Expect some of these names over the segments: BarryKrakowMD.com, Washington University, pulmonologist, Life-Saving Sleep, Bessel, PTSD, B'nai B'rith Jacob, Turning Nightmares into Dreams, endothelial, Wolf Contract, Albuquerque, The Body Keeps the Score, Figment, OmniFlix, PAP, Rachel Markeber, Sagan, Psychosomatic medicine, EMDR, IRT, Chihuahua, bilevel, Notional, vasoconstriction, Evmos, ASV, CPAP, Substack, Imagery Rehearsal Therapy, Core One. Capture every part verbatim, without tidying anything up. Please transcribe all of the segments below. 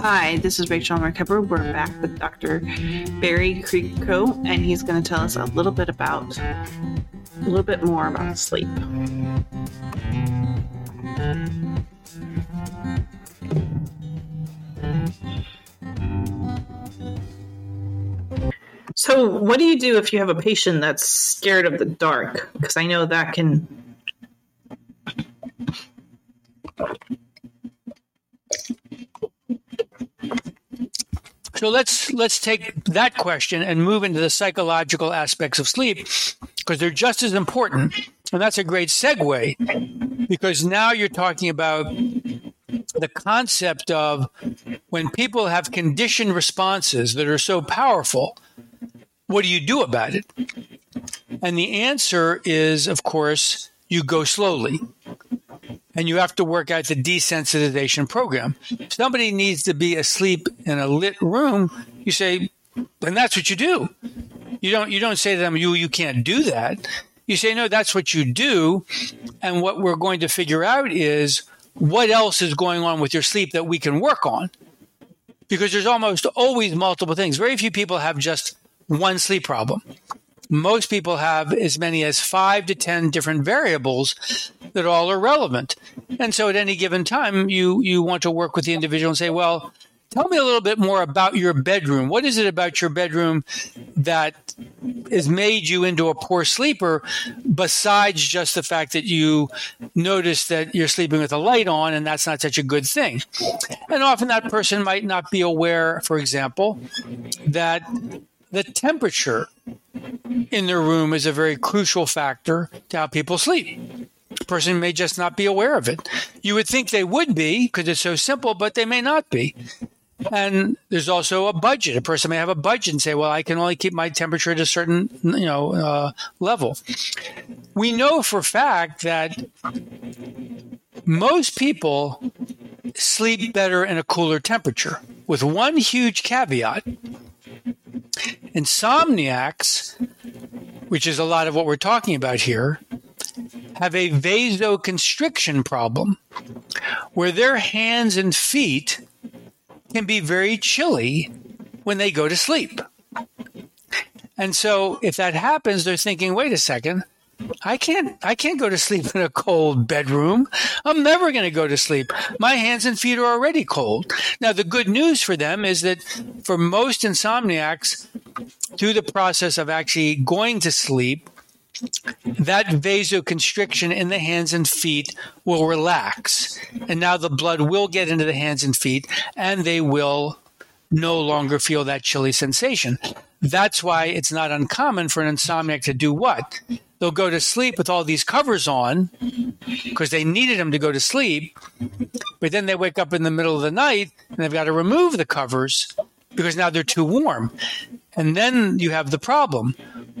Hi, this is Rachel Markeber. We're back with Doctor Barry Krakow, and he's going to tell us a little bit about, a little bit more about sleep. So what do you do if you have a patient that's scared of the dark? Because I know that can... So let's let's take that question and move into the psychological aspects of sleep, because they're just as important. And that's a great segue, because now you're talking about the concept of when people have conditioned responses that are so powerful, what do you do about it? And the answer is, of course, you go slowly. And you have to work out the desensitization program. If somebody needs to be asleep in a lit room, you say, and that's what you do. You don't you don't say to them, you you can't do that. You say, no, that's what you do. And what we're going to figure out is what else is going on with your sleep that we can work on. Because there's almost always multiple things. Very few people have just one sleep problem. Most people have as many as five to ten different variables that all are relevant. And so at any given time, you you want to work with the individual and say, well, tell me a little bit more about your bedroom. What is it about your bedroom that has made you into a poor sleeper, besides just the fact that you notice that you're sleeping with a light on and that's not such a good thing? And often that person might not be aware, for example, that the temperature in their room is a very crucial factor to how people sleep. The person may just not be aware of it. You would think they would be because it's so simple, but they may not be. And there's also a budget. A person may have a budget and say, well, I can only keep my temperature at a certain, you know, uh, level. We know for a fact that most people sleep better in a cooler temperature, with one huge caveat. Insomniacs, which is a lot of what we're talking about here, have a vasoconstriction problem where their hands and feet can be very chilly when they go to sleep. And so if that happens, they're thinking, wait a second, I can't I can't go to sleep in a cold bedroom. I'm never going to go to sleep. My hands and feet are already cold. Now, the good news for them is that for most insomniacs, through the process of actually going to sleep, that vasoconstriction in the hands and feet will relax. And now the blood will get into the hands and feet, and they will no longer feel that chilly sensation. That's why it's not uncommon for an insomniac to do what? They'll go to sleep with all these covers on because they needed them to go to sleep, but then they wake up in the middle of the night and they've got to remove the covers because now they're too warm. And then you have the problem.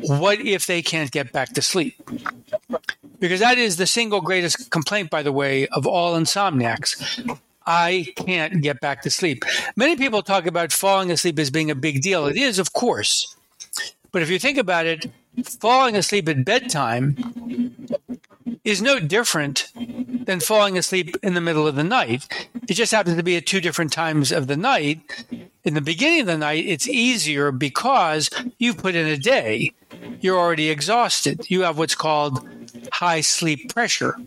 What if they can't get back to sleep? Because that is the single greatest complaint, by the way, of all insomniacs. I can't get back to sleep. Many people talk about falling asleep as being a big deal. It is, of course. But if you think about it, falling asleep at bedtime is no different than falling asleep in the middle of the night. It just happens to be at two different times of the night. In the beginning of the night, it's easier because you've put in a day. You're already exhausted. You have what's called high sleep pressure.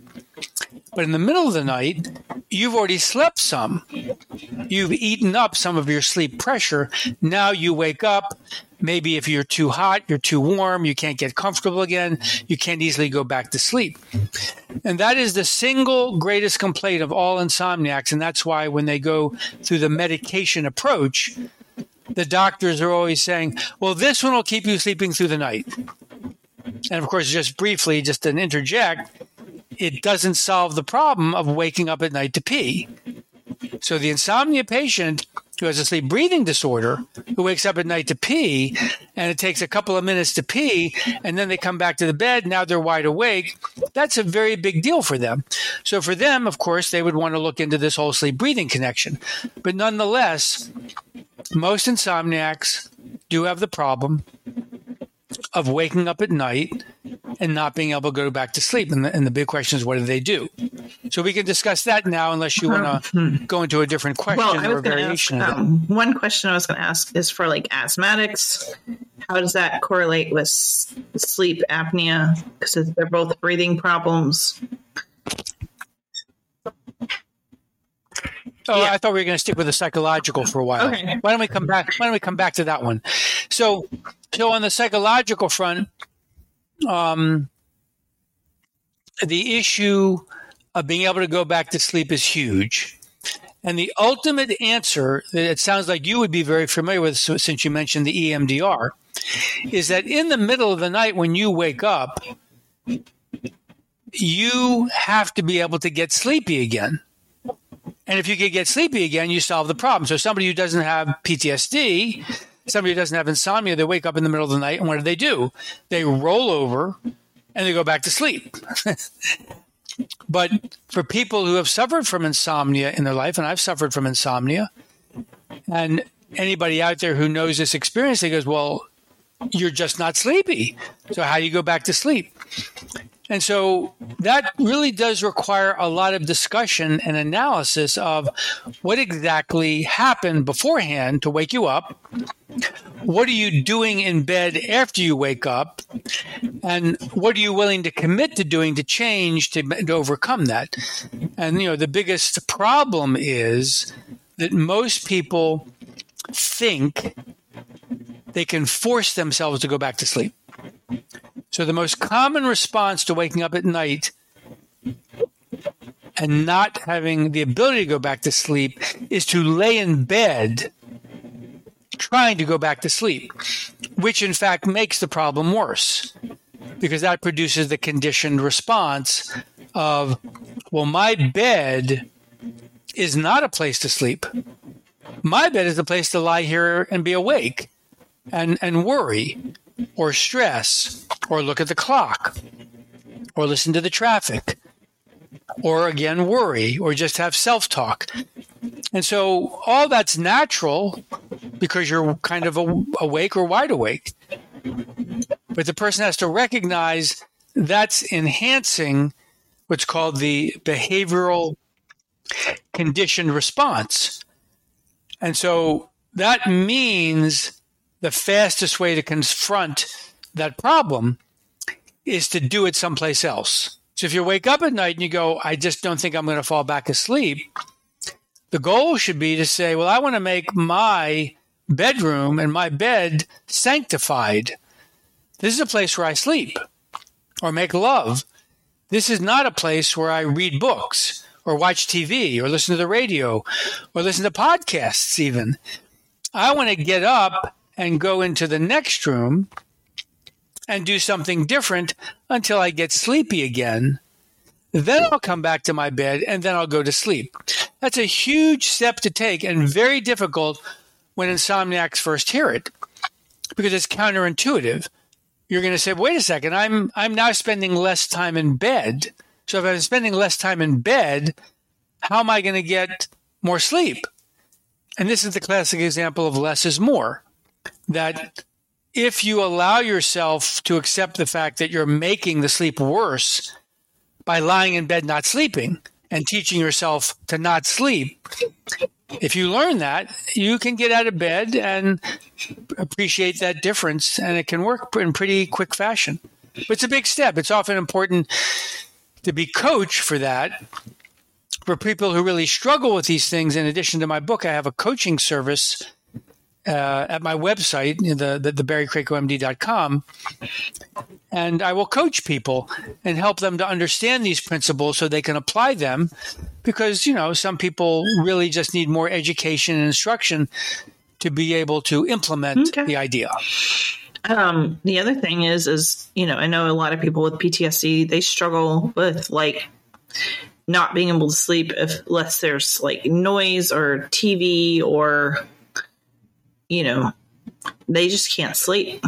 But in the middle of the night, you've already slept some. You've eaten up some of your sleep pressure. Now you wake up. Maybe if you're too hot, you're too warm, you can't get comfortable again, you can't easily go back to sleep. And that is the single greatest complaint of all insomniacs. And that's why when they go through the medication approach, the doctors are always saying, well, this one will keep you sleeping through the night. And of course, just briefly, just an interject, it doesn't solve the problem of waking up at night to pee. So the insomnia patient who has a sleep breathing disorder, who wakes up at night to pee, and it takes a couple of minutes to pee, and then they come back to the bed, now they're wide awake, that's a very big deal for them. So for them, of course, they would want to look into this whole sleep breathing connection. But nonetheless, most insomniacs do have the problem of waking up at night and not being able to go back to sleep. And the, and the big question is, what do they do? So we can discuss that now, unless you want to go into a different question well, I was or variation. Ask, um, one question I was going to ask is for like asthmatics. How does that correlate with sleep apnea? Because they're both breathing problems. Oh, yeah. I thought we were going to stick with the psychological for a while. Okay. Why don't we come back? Why don't we come back to that one? So, so on the psychological front, um, the issue of being able to go back to sleep is huge. And the ultimate answer that it sounds like you would be very familiar with, since you mentioned the E M D R, is that in the middle of the night when you wake up, you have to be able to get sleepy again. And if you could get sleepy again, you solve the problem. So somebody who doesn't have P T S D, somebody who doesn't have insomnia, they wake up in the middle of the night, and what do they do? They roll over and they go back to sleep. But for people who have suffered from insomnia in their life, and I've suffered from insomnia, and anybody out there who knows this experience, they goes, well, you're just not sleepy. So how do you go back to sleep? And so that really does require a lot of discussion and analysis of what exactly happened beforehand to wake you up. What are you doing in bed after you wake up? And what are you willing to commit to doing to change to, to overcome that? And, you know, the biggest problem is that most people think they can force themselves to go back to sleep. So the most common response to waking up at night and not having the ability to go back to sleep is to lay in bed trying to go back to sleep, which in fact makes the problem worse, because that produces the conditioned response of, well, my bed is not a place to sleep. My bed is a place to lie here and be awake and, and worry, or stress, or look at the clock, or listen to the traffic, or again worry, or just have self-talk. And so all that's natural because you're kind of a, awake or wide awake. But the person has to recognize that's enhancing what's called the behavioral conditioned response. And so that means the fastest way to confront that problem is to do it someplace else. So if you wake up at night and you go, I just don't think I'm going to fall back asleep, the goal should be to say, well, I want to make my bedroom and my bed sanctified. This is a place where I sleep or make love. This is not a place where I read books or watch T V or listen to the radio or listen to podcasts even. I want to get up and go into the next room and do something different until I get sleepy again. Then I'll come back to my bed and then I'll go to sleep. That's a huge step to take and very difficult when insomniacs first hear it, because it's counterintuitive. You're going to say, wait a second, I'm I'm now spending less time in bed. So if I'm spending less time in bed, how am I going to get more sleep? And this is the classic example of less is more. That if you allow yourself to accept the fact that you're making the sleep worse by lying in bed not sleeping and teaching yourself to not sleep, if you learn that, you can get out of bed and appreciate that difference, and it can work in pretty quick fashion. But it's a big step. It's often important to be coached for that. For people who really struggle with these things, in addition to my book, I have a coaching service Uh, at my website, the, the, the Barry Krakow M D dot com, and I will coach people and help them to understand these principles so they can apply them, because, you know, some people really just need more education and instruction to be able to implement okay. the idea. Um, the other thing is, is, you know, I know a lot of people with P T S D, they struggle with like not being able to sleep if, unless there's like noise or T V or, you know, they just can't sleep.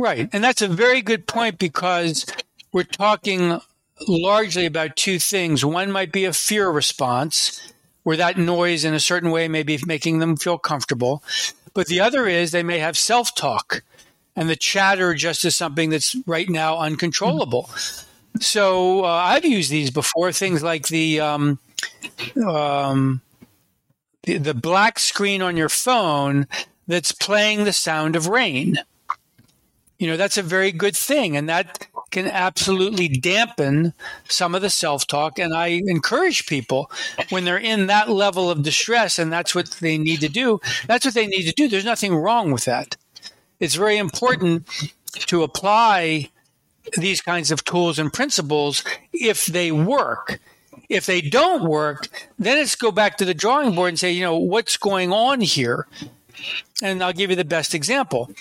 Right. And that's a very good point, because we're talking largely about two things. One might be a fear response, where that noise in a certain way may be making them feel comfortable. But the other is they may have self-talk, and the chatter just is something that's right now uncontrollable. Mm-hmm. So uh, I've used these before, things like the, um, um, the the black screen on your phone that's playing the sound of rain. You know, that's a very good thing, and that can absolutely dampen some of the self-talk. And I encourage people, when they're in that level of distress and that's what they need to do, that's what they need to do. There's nothing wrong with that. It's very important to apply these kinds of tools and principles if they work. If they don't work, then it's go back to the drawing board and say, you know, what's going on here? And I'll give you the best example.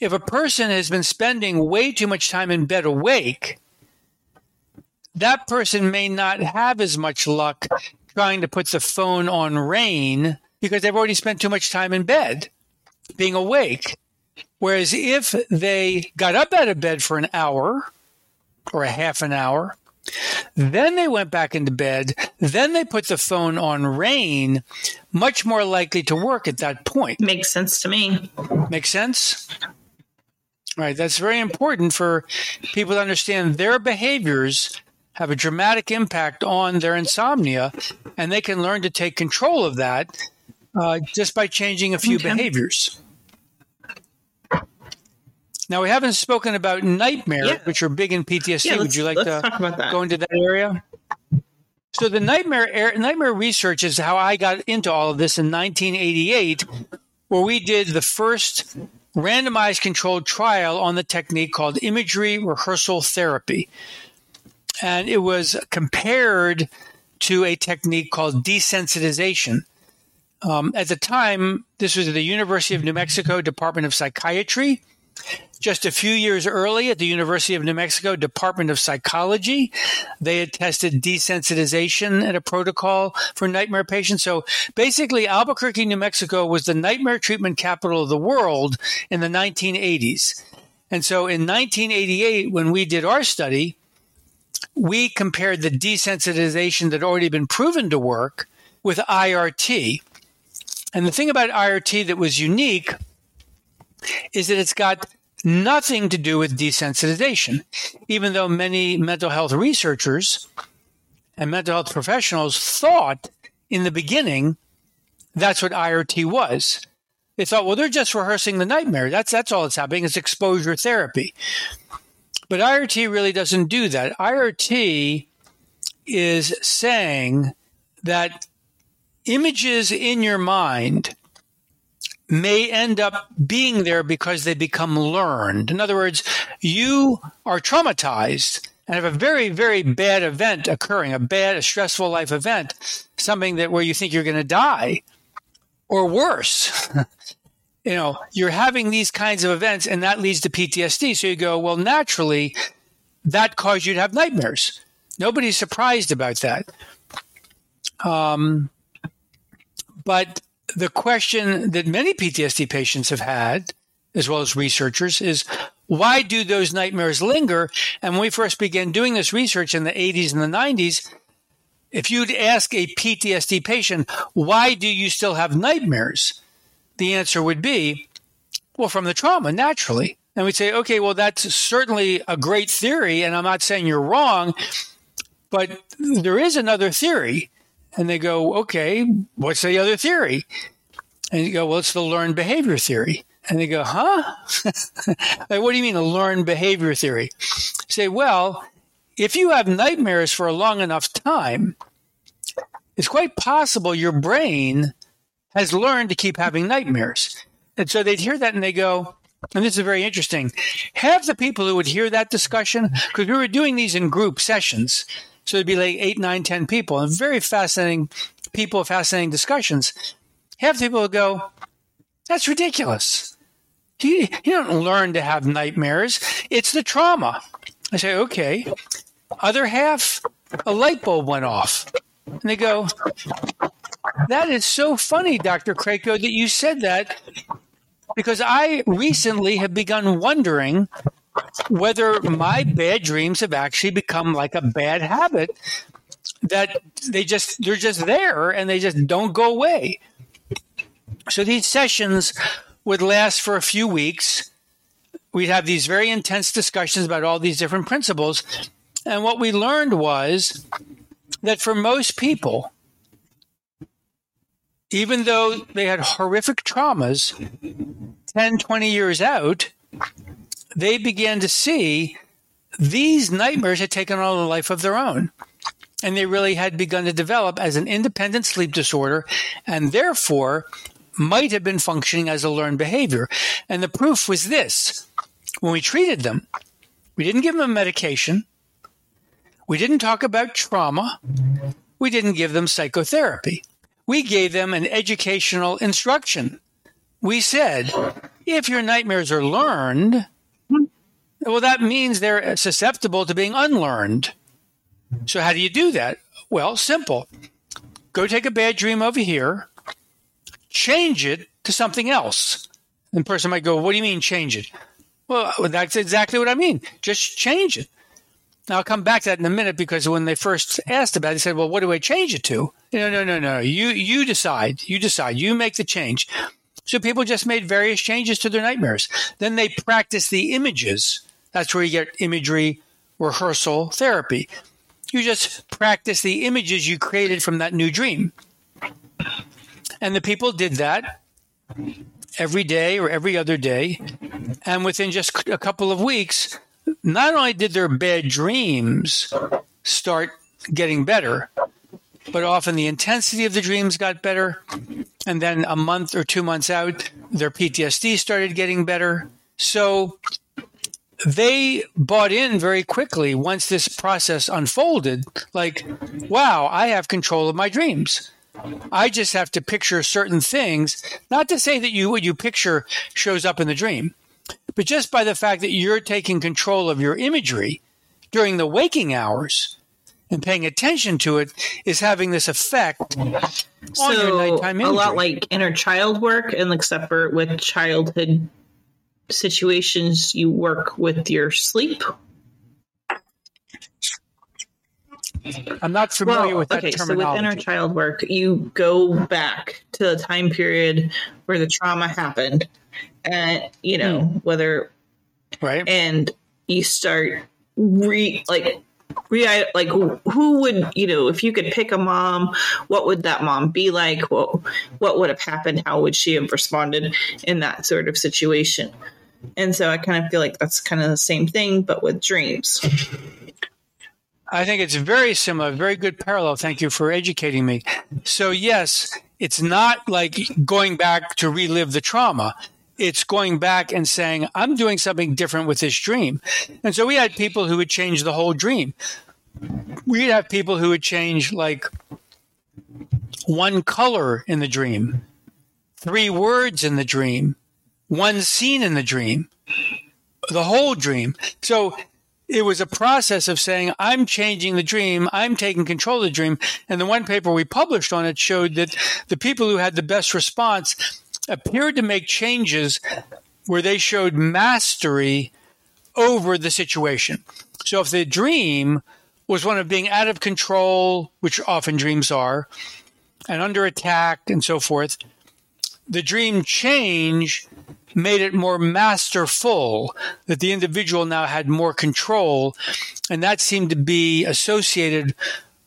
If a person has been spending way too much time in bed awake, that person may not have as much luck trying to put the phone on rain because they've already spent too much time in bed being awake. Whereas if they got up out of bed for an hour or a half an hour, then they went back into bed, then they put the phone on rain, much more likely to work at that point. Makes sense to me. Makes sense? All right. That's very important for people to understand. Their behaviors have a dramatic impact on their insomnia, and they can learn to take control of that uh, just by changing a few okay. behaviors. Now, we haven't spoken about nightmares, yeah. which are big in P T S D. Yeah, Would you like to go into that area? So the nightmare nightmare research is how I got into all of this in nineteen eighty-eight, where we did the first randomized controlled trial on the technique called imagery rehearsal therapy. And it was compared to a technique called desensitization. Um, at the time, this was at the University of New Mexico Department of Psychiatry. Just a few years early at the University of New Mexico Department of Psychology, they had tested desensitization and a protocol for nightmare patients. So basically, Albuquerque, New Mexico was the nightmare treatment capital of the world in the nineteen eighties. And so in nineteen eighty-eight, when we did our study, we compared the desensitization that had already been proven to work with I R T. And the thing about I R T that was unique is that it's got nothing to do with desensitization, even though many mental health researchers and mental health professionals thought in the beginning that's what I R T was. They thought, well, they're just rehearsing the nightmare. That's that's all that's happening. It's exposure therapy. But I R T really doesn't do that. I R T is saying that images in your mind may end up being there because they become learned. In other words, you are traumatized and have a very, very bad event occurring, a bad, a stressful life event, something that where you think you're going to die or worse. You know, you're having these kinds of events and that leads to P T S D. So you go, well, naturally, that caused you to have nightmares. Nobody's surprised about that. Um, but the question that many P T S D patients have had, as well as researchers, is why do those nightmares linger? And when we first began doing this research in the eighties and the nineties, if you'd ask a P T S D patient, why do you still have nightmares? The answer would be, well, from the trauma, naturally. And we'd say, okay, well, that's certainly a great theory, and I'm not saying you're wrong, but there is another theory. And they go, okay, what's the other theory? And you go, well, it's the learned behavior theory. And they go, huh? Like, what do you mean a learned behavior theory? I say, well, if you have nightmares for a long enough time, it's quite possible your brain has learned to keep having nightmares. And so they'd hear that and they go, and this is very interesting, half the people who would hear that discussion, because we were doing these in group sessions, so it'd be like eight, nine, ten people, and very fascinating people, fascinating discussions. Half the people would go, that's ridiculous. You, you don't learn to have nightmares. It's the trauma. I say, okay. Other half, a light bulb went off. And they go, that is so funny, Doctor Krakow, that you said that, because I recently have begun wondering whether my bad dreams have actually become like a bad habit that they just, they're just there and they just don't go away. So these sessions would last for a few weeks. We'd have these very intense discussions about all these different principles. And what we learned was that for most people, even though they had horrific traumas, ten, twenty years out, they began to see these nightmares had taken on a life of their own. And they really had begun to develop as an independent sleep disorder and therefore might have been functioning as a learned behavior. And the proof was this. When we treated them, we didn't give them medication. We didn't talk about trauma. We didn't give them psychotherapy. We gave them an educational instruction. We said, if your nightmares are learned, well, that means they're susceptible to being unlearned. So how do you do that? Well, simple. Go take a bad dream over here, change it to something else. And the person might go, what do you mean change it? Well, that's exactly what I mean. Just change it. Now, I'll come back to that in a minute, because when they first asked about it, they said, well, what do I change it to? No, no, no, no. You, you decide. You decide. You make the change. So people just made various changes to their nightmares. Then they practiced the images. That's where you get imagery rehearsal therapy. You just practice the images you created from that new dream. And the people did that every day or every other day. And within just a couple of weeks, not only did their bad dreams start getting better, but often the intensity of the dreams got better. And then a month or two months out, their P T S D started getting better. So they bought in very quickly once this process unfolded, like, wow, I have control of my dreams. I just have to picture certain things, not to say that you what you picture shows up in the dream, but just by the fact that you're taking control of your imagery during the waking hours and paying attention to it is having this effect so on your nighttime imagery. A lot like inner child work, and except for with childhood situations, you work with your sleep. I'm not familiar well, with that okay, terminology. So with inner child work, you go back to the time period where the trauma happened, and you know mm. whether right, and you start re like re like who would you know if you could pick a mom, what would that mom be like? Well, what would have happened? How would she have responded in that sort of situation? And so I kind of feel like that's kind of the same thing, but with dreams. I think it's very similar, very good parallel. Thank you for educating me. So yes, it's not like going back to relive the trauma. It's going back and saying, I'm doing something different with this dream. And so we had people who would change the whole dream. We'd have people who would change like one color in the dream, three words in the dream, one scene in the dream, the whole dream. So it was a process of saying, I'm changing the dream. I'm taking control of the dream. And the one paper we published on it showed that the people who had the best response appeared to make changes where they showed mastery over the situation. So if the dream was one of being out of control, which often dreams are, and under attack and so forth, the dream change made it more masterful, that the individual now had more control, and that seemed to be associated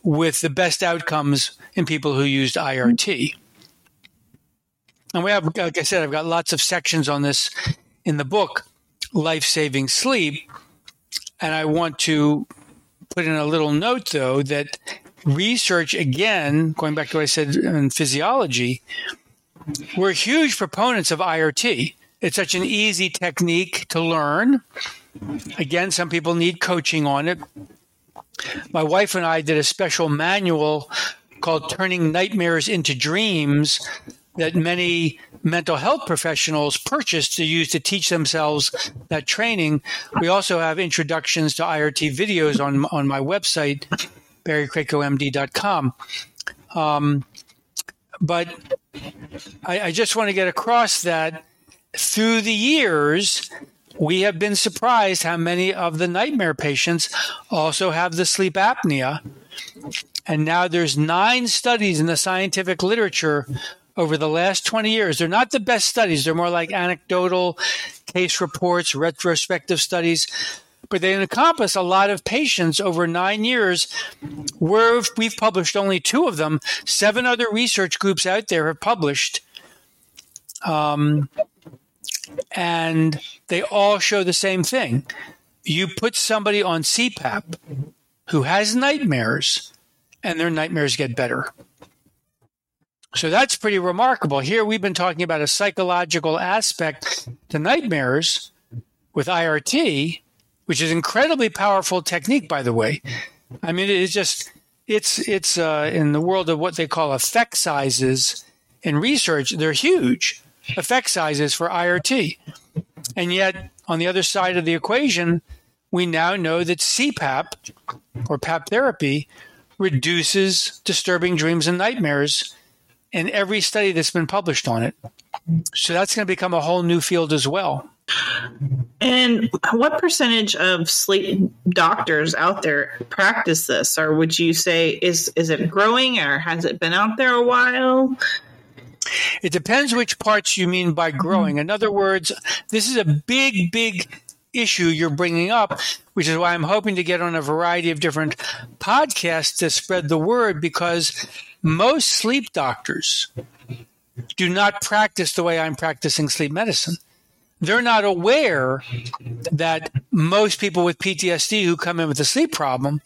with the best outcomes in people who used I R T. And we have, like I said, I've got lots of sections on this in the book, Life-Saving Sleep, and I want to put in a little note, though, that research, again, going back to what I said in physiology, we're huge proponents of I R T. It's such an easy technique to learn. Again, some people need coaching on it. My wife and I did a special manual called Turning Nightmares into Dreams that many mental health professionals purchased to use to teach themselves that training. We also have introductions to I R T videos on, on my website, Barry Krakow M D dot com. Um, but I, I just want to get across that through the years, we have been surprised how many of the nightmare patients also have the sleep apnea. And now there's nine studies in the scientific literature over the last twenty years. They're not the best studies. They're more like anecdotal case reports, retrospective studies. but they encompass a lot of patients over nine years where we've published only two of them. Seven other research groups out there have published, um, and they all show the same thing. You put somebody on C PAP who has nightmares, and their nightmares get better. So that's pretty remarkable. Here we've been talking about a psychological aspect to nightmares with I R T, which is an incredibly powerful technique, by the way. I mean, it's just, it's it's uh, in the world of what they call effect sizes in research, they're huge effect sizes for I R T. And yet, on the other side of the equation, we now know that C PAP, or P A P therapy, reduces disturbing dreams and nightmares in every study that's been published on it. So that's going to become a whole new field as well. And what percentage of sleep doctors out there practice this? Or would you say, is is it growing, or has it been out there a while? It depends which parts you mean by growing. In other words, this is a big, big issue you're bringing up, which is why I'm hoping to get on a variety of different podcasts to spread the word, because most sleep doctors do not practice the way I'm practicing sleep medicine. They're not aware that most people with P T S D who come in with a sleep problem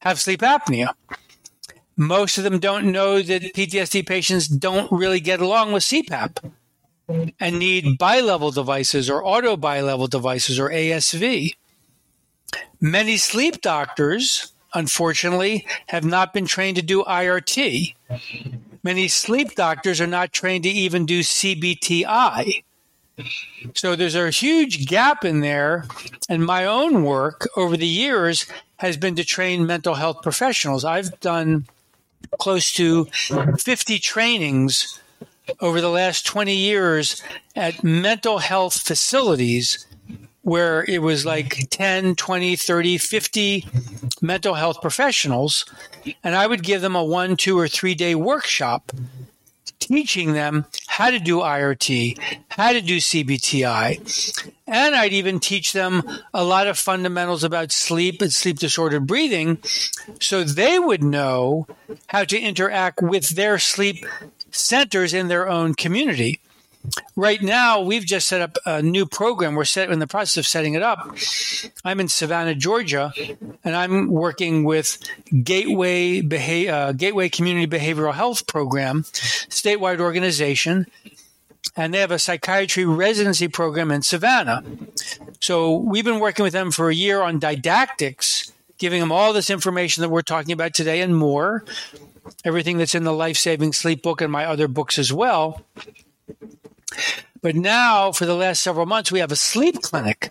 have sleep apnea. Most of them don't know that P T S D patients don't really get along with C PAP and need bilevel devices or auto-bilevel devices or A S V. Many sleep doctors, unfortunately, have not been trained to do I R T. Many sleep doctors are not trained to even do C B T I. So there's a huge gap in there, and my own work over the years has been to train mental health professionals. I've done close to fifty trainings over the last twenty years at mental health facilities where it was like ten, twenty, thirty, fifty mental health professionals, and I would give them a one, two, or three-day workshop teaching them how to do I R T, how to do C B T I, and I'd even teach them a lot of fundamentals about sleep and sleep-disordered breathing so they would know how to interact with their sleep centers in their own community. Right now, we've just set up a new program. We're set in the process of setting it up. I'm in Savannah, Georgia, and I'm working with Gateway Beha- uh, Gateway Community Behavioral Health Program, statewide organization, and they have a psychiatry residency program in Savannah. So we've been working with them for a year on didactics, giving them all this information that we're talking about today and more, everything that's in the Life-Saving Sleep book and my other books as well. But now, for the last several months, we have a sleep clinic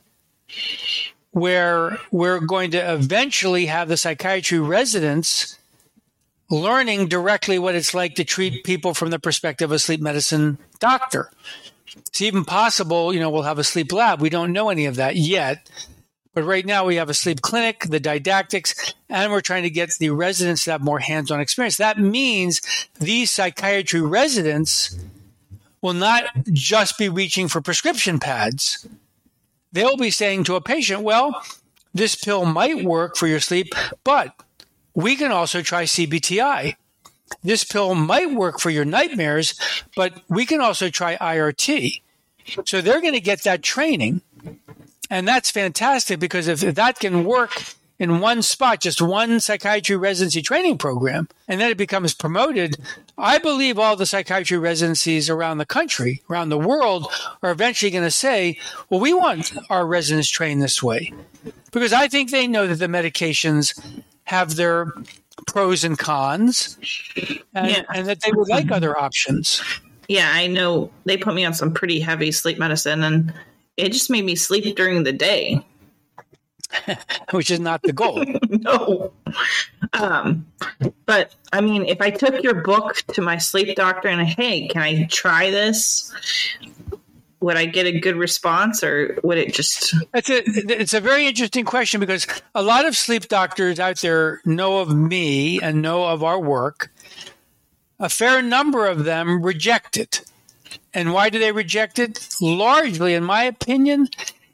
where we're going to eventually have the psychiatry residents learning directly what it's like to treat people from the perspective of a sleep medicine doctor. It's even possible, you know, we'll have a sleep lab. We don't know any of that yet. But right now we have a sleep clinic, the didactics, and we're trying to get the residents to have more hands-on experience. That means these psychiatry residents will not just be reaching for prescription pads. They'll be saying to a patient, well, this pill might work for your sleep, but we can also try C B T I. This pill might work for your nightmares, but we can also try I R T. So they're going to get that training. And that's fantastic, because if that can work in one spot, just one psychiatry residency training program, and then it becomes promoted, I believe all the psychiatry residencies around the country, around the world, are eventually going to say, well, we want our residents trained this way. Because I think they know that the medications have their pros and cons, and, yeah. and that they would like other options. Yeah, I know they put me on some pretty heavy sleep medicine, and it just made me sleep during the day. Which is not the goal. No. Um, but, I mean, if I took your book to my sleep doctor and, hey, can I try this? Would I get a good response, or would it just... It's a, it's a very interesting question, because a lot of sleep doctors out there know of me and know of our work. A fair number of them reject it. And why do they reject it? Largely, in my opinion,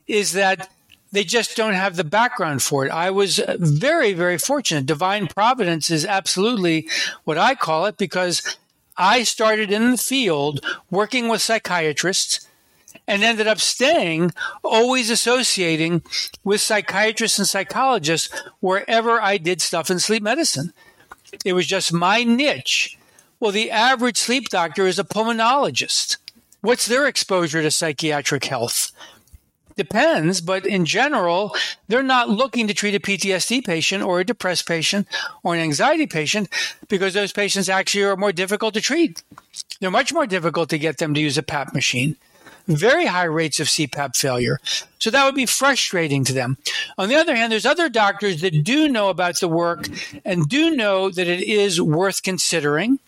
is that They just don't have the background for it. I was very, very fortunate. Divine providence is absolutely what I call it, because I started in the field working with psychiatrists and ended up staying, always associating with psychiatrists and psychologists wherever I did stuff in sleep medicine. It was just my niche. Well, the average sleep doctor is a pulmonologist. What's their exposure to psychiatric health? Depends, but in general, they're not looking to treat a P T S D patient or a depressed patient or an anxiety patient, because those patients actually are more difficult to treat. They're much more difficult to get them to use a P A P machine. Very high rates of C PAP failure. So that would be frustrating to them. On the other hand, there's other doctors that do know about the work and do know that it is worth considering.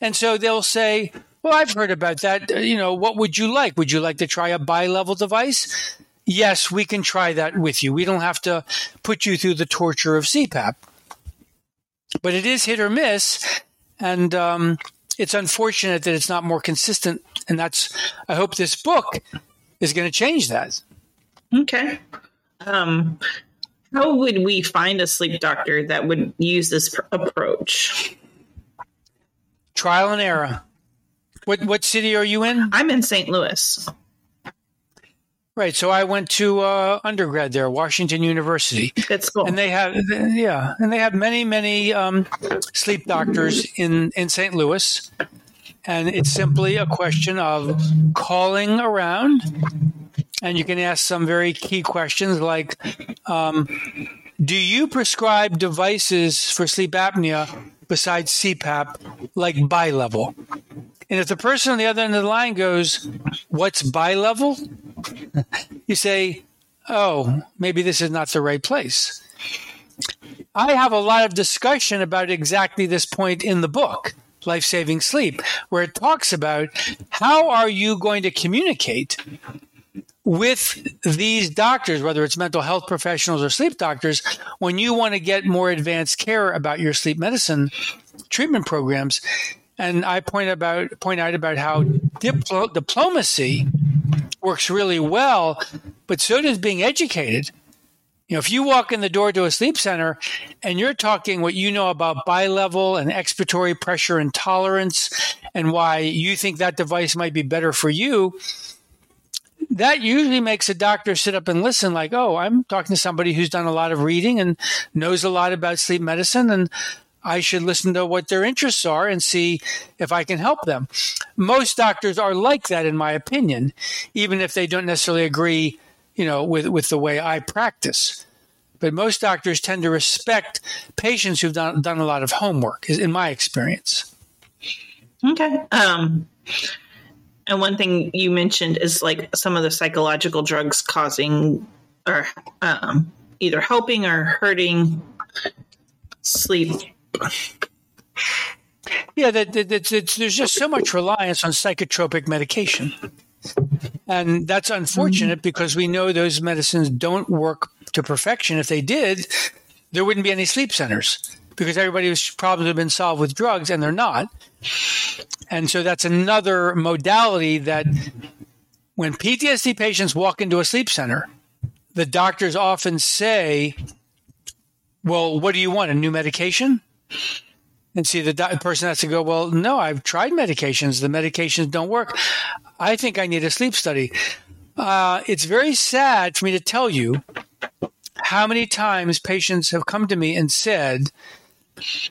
And so they'll say, well, I've heard about that. You know, what would you like? Would you like to try a bi-level device? Yes, we can try that with you. We don't have to put you through the torture of C PAP. But it is hit or miss. And um, it's unfortunate that it's not more consistent. And that's, I hope this book is going to change that. Okay. Um, how would we find a sleep doctor that would use this pr- approach? Trial and error. What what city are you in? I'm in Saint Louis. Right. So I went to uh, undergrad there, Washington University. That's cool. And they have, yeah, and they have many, many um, sleep doctors in, in Saint Louis. And it's simply a question of calling around, and you can ask some very key questions like, um, do you prescribe devices for sleep apnea besides C PAP, like bi-level? And if the person on the other end of the line goes, what's bi-level? You say, oh, maybe this is not the right place. I have a lot of discussion about exactly this point in the book, Life-Saving Sleep, where it talks about how are you going to communicate with these doctors, whether it's mental health professionals or sleep doctors, when you want to get more advanced care about your sleep medicine treatment programs. And I point about point out about how diplo- diplomacy works really well, but so does being educated. You know, if you walk in the door to a sleep center and you're talking what you know about bilevel and expiratory pressure intolerance and why you think that device might be better for you, that usually makes a doctor sit up and listen like, oh, I'm talking to somebody who's done a lot of reading and knows a lot about sleep medicine, and I should listen to what their interests are and see if I can help them. Most doctors are like that, in my opinion, even if they don't necessarily agree, you know, with, with the way I practice. But most doctors tend to respect patients who've done, done a lot of homework, in my experience. Okay. Um, and one thing you mentioned is like some of the psychological drugs causing or um, either helping or hurting sleep. Yeah, that, that, that, that, there's just so much reliance on psychotropic medication. And that's unfortunate, because we know those medicines don't work to perfection. If they did, there wouldn't be any sleep centers, because everybody's problems have been solved with drugs, and they're not. And so that's another modality that when P T S D patients walk into a sleep center, the doctors often say, well, what do you want, a new medication? And see, the do- person has to go, well, no, I've tried medications. The medications don't work. I think I need a sleep study. Uh, it's very sad for me to tell you how many times patients have come to me and said,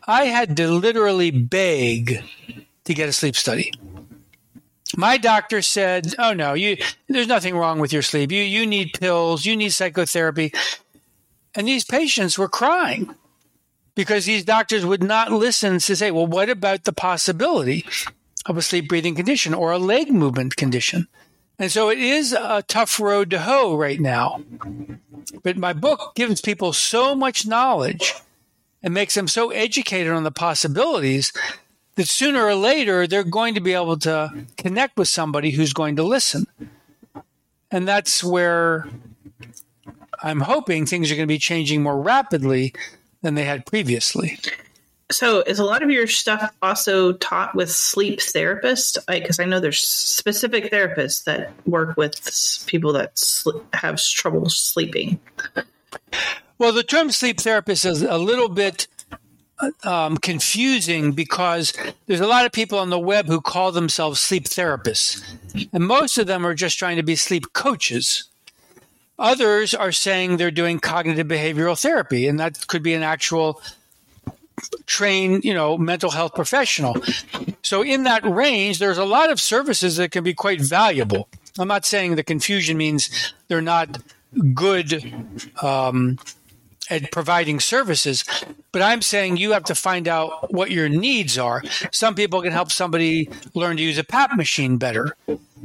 I had to literally beg to get a sleep study. My doctor said, oh, no, you, there's nothing wrong with your sleep. You, you need pills. You need psychotherapy. And these patients were crying, because these doctors would not listen to say, well, what about the possibility of a sleep breathing condition or a leg movement condition? And so it is a tough road to hoe right now. But my book gives people so much knowledge and makes them so educated on the possibilities that sooner or later they're going to be able to connect with somebody who's going to listen. And that's where I'm hoping things are going to be changing more rapidly than they had previously. So is a lot of your stuff also taught with sleep therapists? Because I, I know there's specific therapists that work with people that sl- have trouble sleeping. Well, the term sleep therapist is a little bit um, confusing because there's a lot of people on the web who call themselves sleep therapists. And most of them are just trying to be sleep coaches. Others are saying they're doing cognitive behavioral therapy, and that could be an actual trained, you know, mental health professional. So in that range, there's a lot of services that can be quite valuable. I'm not saying the confusion means they're not good um, at providing services, but I'm saying you have to find out what your needs are. Some people can help somebody learn to use a P A P machine better.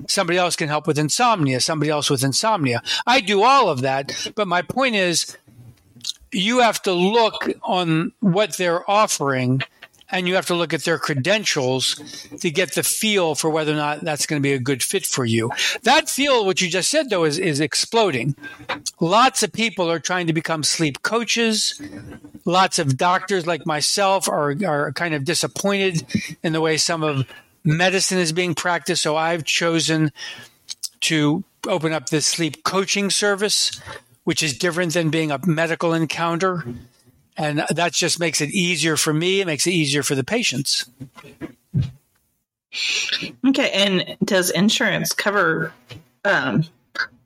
Somebody else can help with insomnia, somebody else with insomnia. I do all of that, but my point is, you have to look on what they're offering, and you have to look at their credentials to get the feel for whether or not that's going to be a good fit for you. That field, what you just said, though, is, is exploding. Lots of people are trying to become sleep coaches. Lots of doctors like myself are, are kind of disappointed in the way some of medicine is being practiced. So I've chosen to open up this sleep coaching service, which is different than being a medical encounter. And that just makes it easier for me. It makes it easier for the patients. Okay. And does insurance cover um,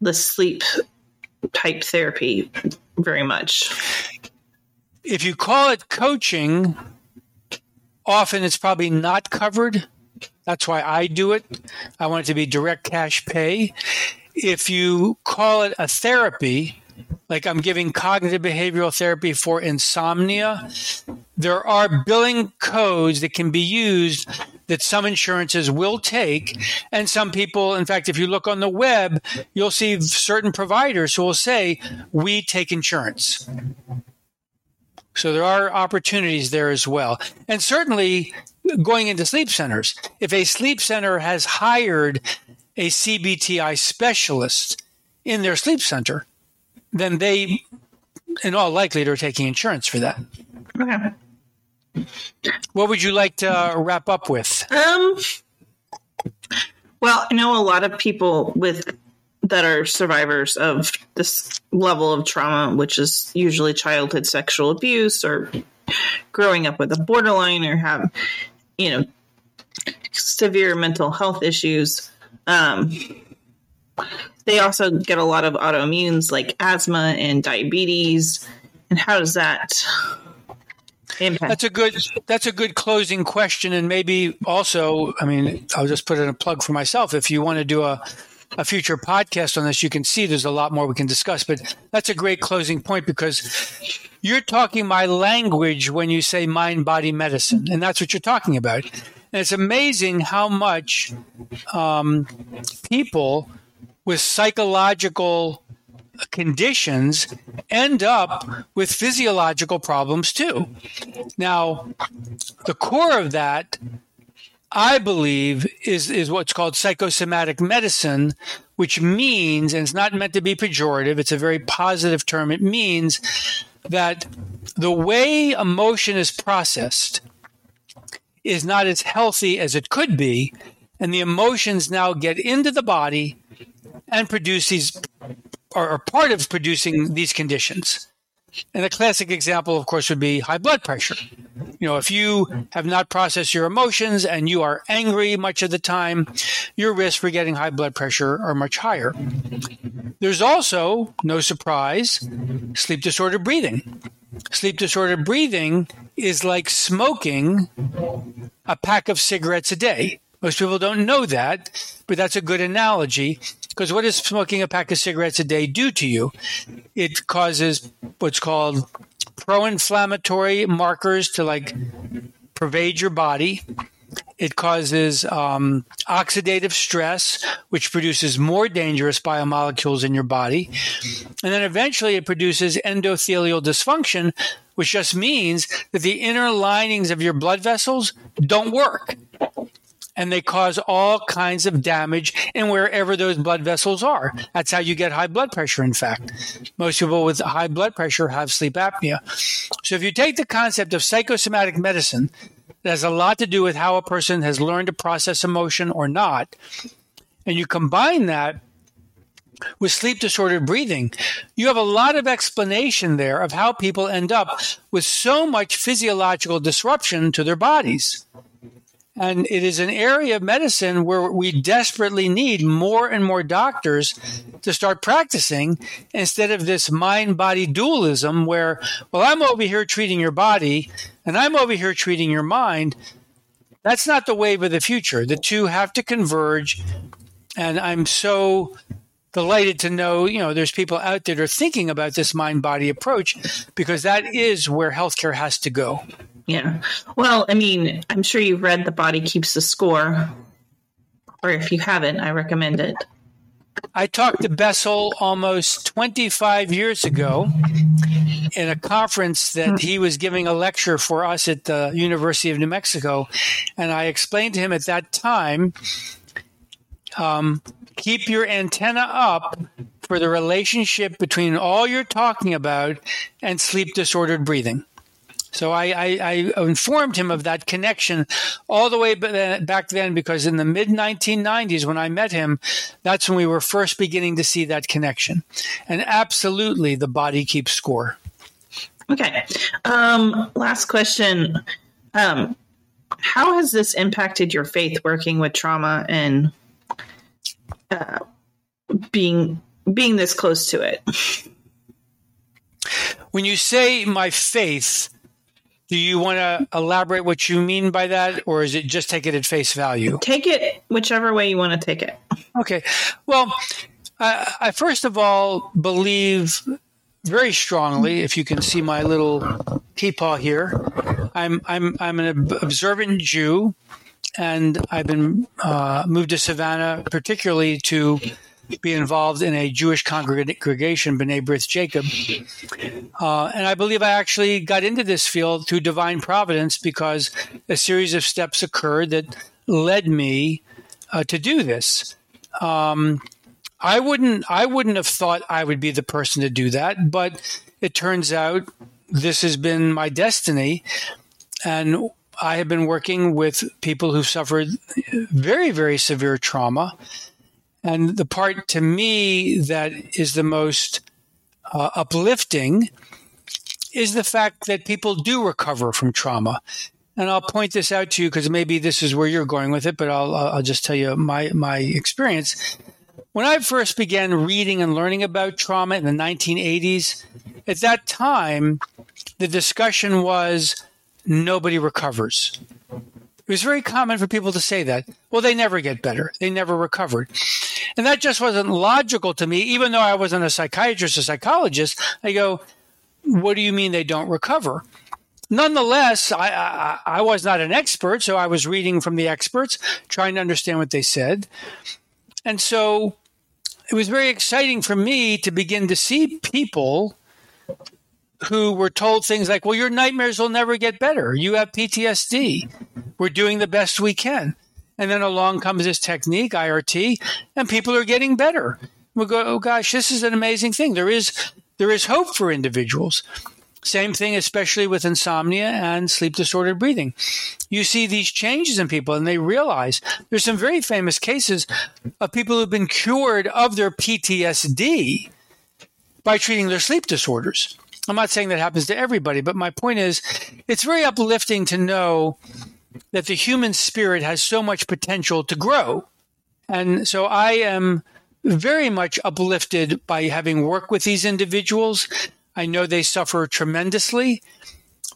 the sleep type therapy very much? If you call it coaching, often it's probably not covered. That's why I do it. I want it to be direct cash pay. If you call it a therapy, like I'm giving cognitive behavioral therapy for insomnia, there are billing codes that can be used that some insurances will take. And some people, in fact, if you look on the web, you'll see certain providers who will say, we take insurance. So there are opportunities there as well. And certainly going into sleep centers, if a sleep center has hired a C B T I specialist in their sleep center, then they, in all likelihood, are taking insurance for that. Okay. What would you like to wrap up with? Um. Well, I know a lot of people with that are survivors of this level of trauma, which is usually childhood sexual abuse or growing up with a borderline or have, you know, severe mental health issues. Um. They also get a lot of autoimmunes like asthma and diabetes. And how does that impact? That's a good, that's a good closing question. And maybe also, I mean, I'll just put in a plug for myself. If you want to do a, a future podcast on this, you can see there's a lot more we can discuss. But that's a great closing point because you're talking my language when you say mind-body medicine. And that's what you're talking about. And it's amazing how much um, people – with psychological conditions end up with physiological problems too. Now, the core of that, I believe, is, is what's called psychosomatic medicine, which means, and it's not meant to be pejorative, it's a very positive term, it means that the way emotion is processed is not as healthy as it could be, and the emotions now get into the body and produce these, or are part of producing these conditions. And a classic example, of course, would be high blood pressure. You know, if you have not processed your emotions and you are angry much of the time, your risks for getting high blood pressure are much higher. There's also, no surprise, sleep disordered breathing. Sleep disordered breathing is like smoking a pack of cigarettes a day. Most people don't know that, but that's a good analogy because what does smoking a pack of cigarettes a day do to you? It causes what's called pro-inflammatory markers to like pervade your body. It causes um, oxidative stress, which produces more dangerous biomolecules in your body. And then eventually it produces endothelial dysfunction, which just means that the inner linings of your blood vessels don't work. and they cause all kinds of damage in wherever those blood vessels are. That's how you get high blood pressure, in fact. Most people with high blood pressure have sleep apnea. So if you take the concept of psychosomatic medicine, that has a lot to do with how a person has learned to process emotion or not, and you combine that with sleep disordered breathing, you have a lot of explanation there of how people end up with so much physiological disruption to their bodies. And it is an area of medicine where we desperately need more and more doctors to start practicing instead of this mind-body dualism where, well, I'm over here treating your body and I'm over here treating your mind. That's not the wave of the future. The two have to converge. And I'm so delighted to know, you know, there's people out there that are thinking about this mind-body approach, because that is where healthcare has to go. Yeah. Well, I mean, I'm sure you've read The Body Keeps the Score, or if you haven't, I recommend it. I talked to Bessel almost twenty-five years ago in a conference that he was giving a lecture for us at the University of New Mexico, and I explained to him at that time, um, keep your antenna up for the relationship between all you're talking about and sleep disordered breathing. So I, I, I informed him of that connection all the way back then, because in the mid nineteen nineties, when I met him, that's when we were first beginning to see that connection. And absolutely, the body keeps score. Okay. Um, last question. Um, how has this impacted your faith working with trauma and Uh, being being this close to it? When you say my faith, do you want to elaborate what you mean by that, or is it just take it at face value? Take it whichever way you want to take it. Okay. Well, I, I first of all believe very strongly, if you can see my little teapot here, I'm I'm I'm an observant Jew. And I've been uh, moved to Savannah, particularly to be involved in a Jewish congregation, B'nai B'rith Jacob. Uh, and I believe I actually got into this field through divine providence, because a series of steps occurred that led me uh, to do this. Um, I wouldn't, I wouldn't have thought I would be the person to do that, but it turns out this has been my destiny. And I have been working with people who've suffered very, very severe trauma. And the part to me that is the most uh, uplifting is the fact that people do recover from trauma. And I'll point this out to you, because maybe this is where you're going with it, but I'll, I'll just tell you my, my experience. When I first began reading and learning about trauma in the nineteen eighties, at that time, the discussion was, nobody recovers. It was very common for people to say that. Well, they never get better. They never recovered. And that just wasn't logical to me, even though I wasn't a psychiatrist or psychologist. I go, what do you mean they don't recover? Nonetheless, I, I, I was not an expert, so I was reading from the experts, trying to understand what they said. And so it was very exciting for me to begin to see people who were told things like, well, your nightmares will never get better. You have P T S D. We're doing the best we can. And then along comes this technique, I R T, and people are getting better. We go, oh, gosh, this is an amazing thing. There is there is hope for individuals. Same thing, especially with insomnia and sleep disordered breathing. You see these changes in people, and they realize there's some very famous cases of people who've been cured of their P T S D by treating their sleep disorders. I'm not saying that happens to everybody, but my point is it's very uplifting to know that the human spirit has so much potential to grow. And so I am very much uplifted by having worked with these individuals. I know they suffer tremendously,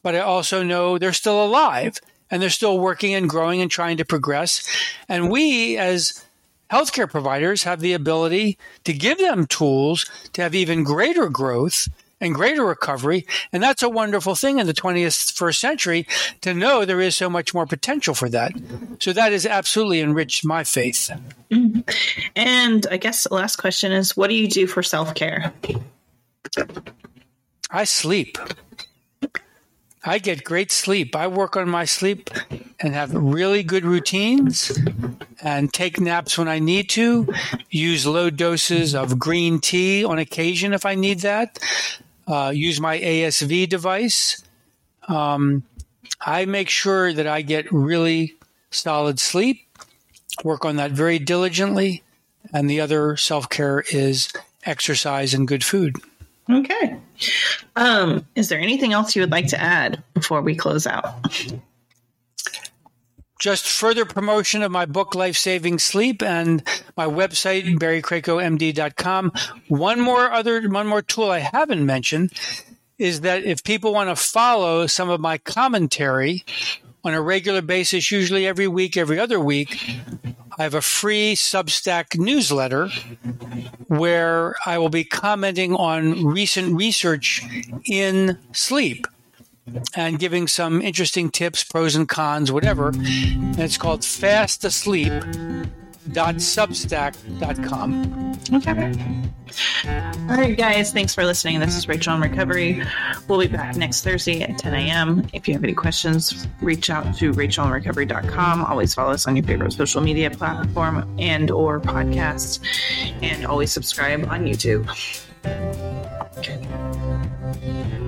but I also know they're still alive and they're still working and growing and trying to progress. And we as healthcare providers have the ability to give them tools to have even greater growth and greater recovery. And that's a wonderful thing in the twenty-first century to know there is so much more potential for that. So that has absolutely enriched my faith. And I guess the last question is, what do you do for self-care? I sleep. I get great sleep. I work on my sleep and have really good routines and take naps when I need to, use low doses of green tea on occasion if I need that, uh, use my A S V device. Um, I make sure that I get really solid sleep, work on that very diligently, and the other self-care is exercise and good food. Okay. Um, is there anything else you would like to add before we close out? Just further promotion of my book, Life-Saving Sleep, and my website, Barry Krakow M D dot com. One more other, one more tool I haven't mentioned is that if people want to follow some of my commentary on a regular basis, usually every week, every other week, I have a free Substack newsletter where I will be commenting on recent research in sleep and giving some interesting tips, pros and cons, whatever. And it's called fastasleep dot substack dot com. Okay. All right, guys. Thanks for listening. This is Rachel on Recovery. We'll be back next Thursday at ten a.m. If you have any questions, reach out to Rachel on Recovery dot com. Always follow us on your favorite social media platform and or podcast. And always subscribe on YouTube. Okay.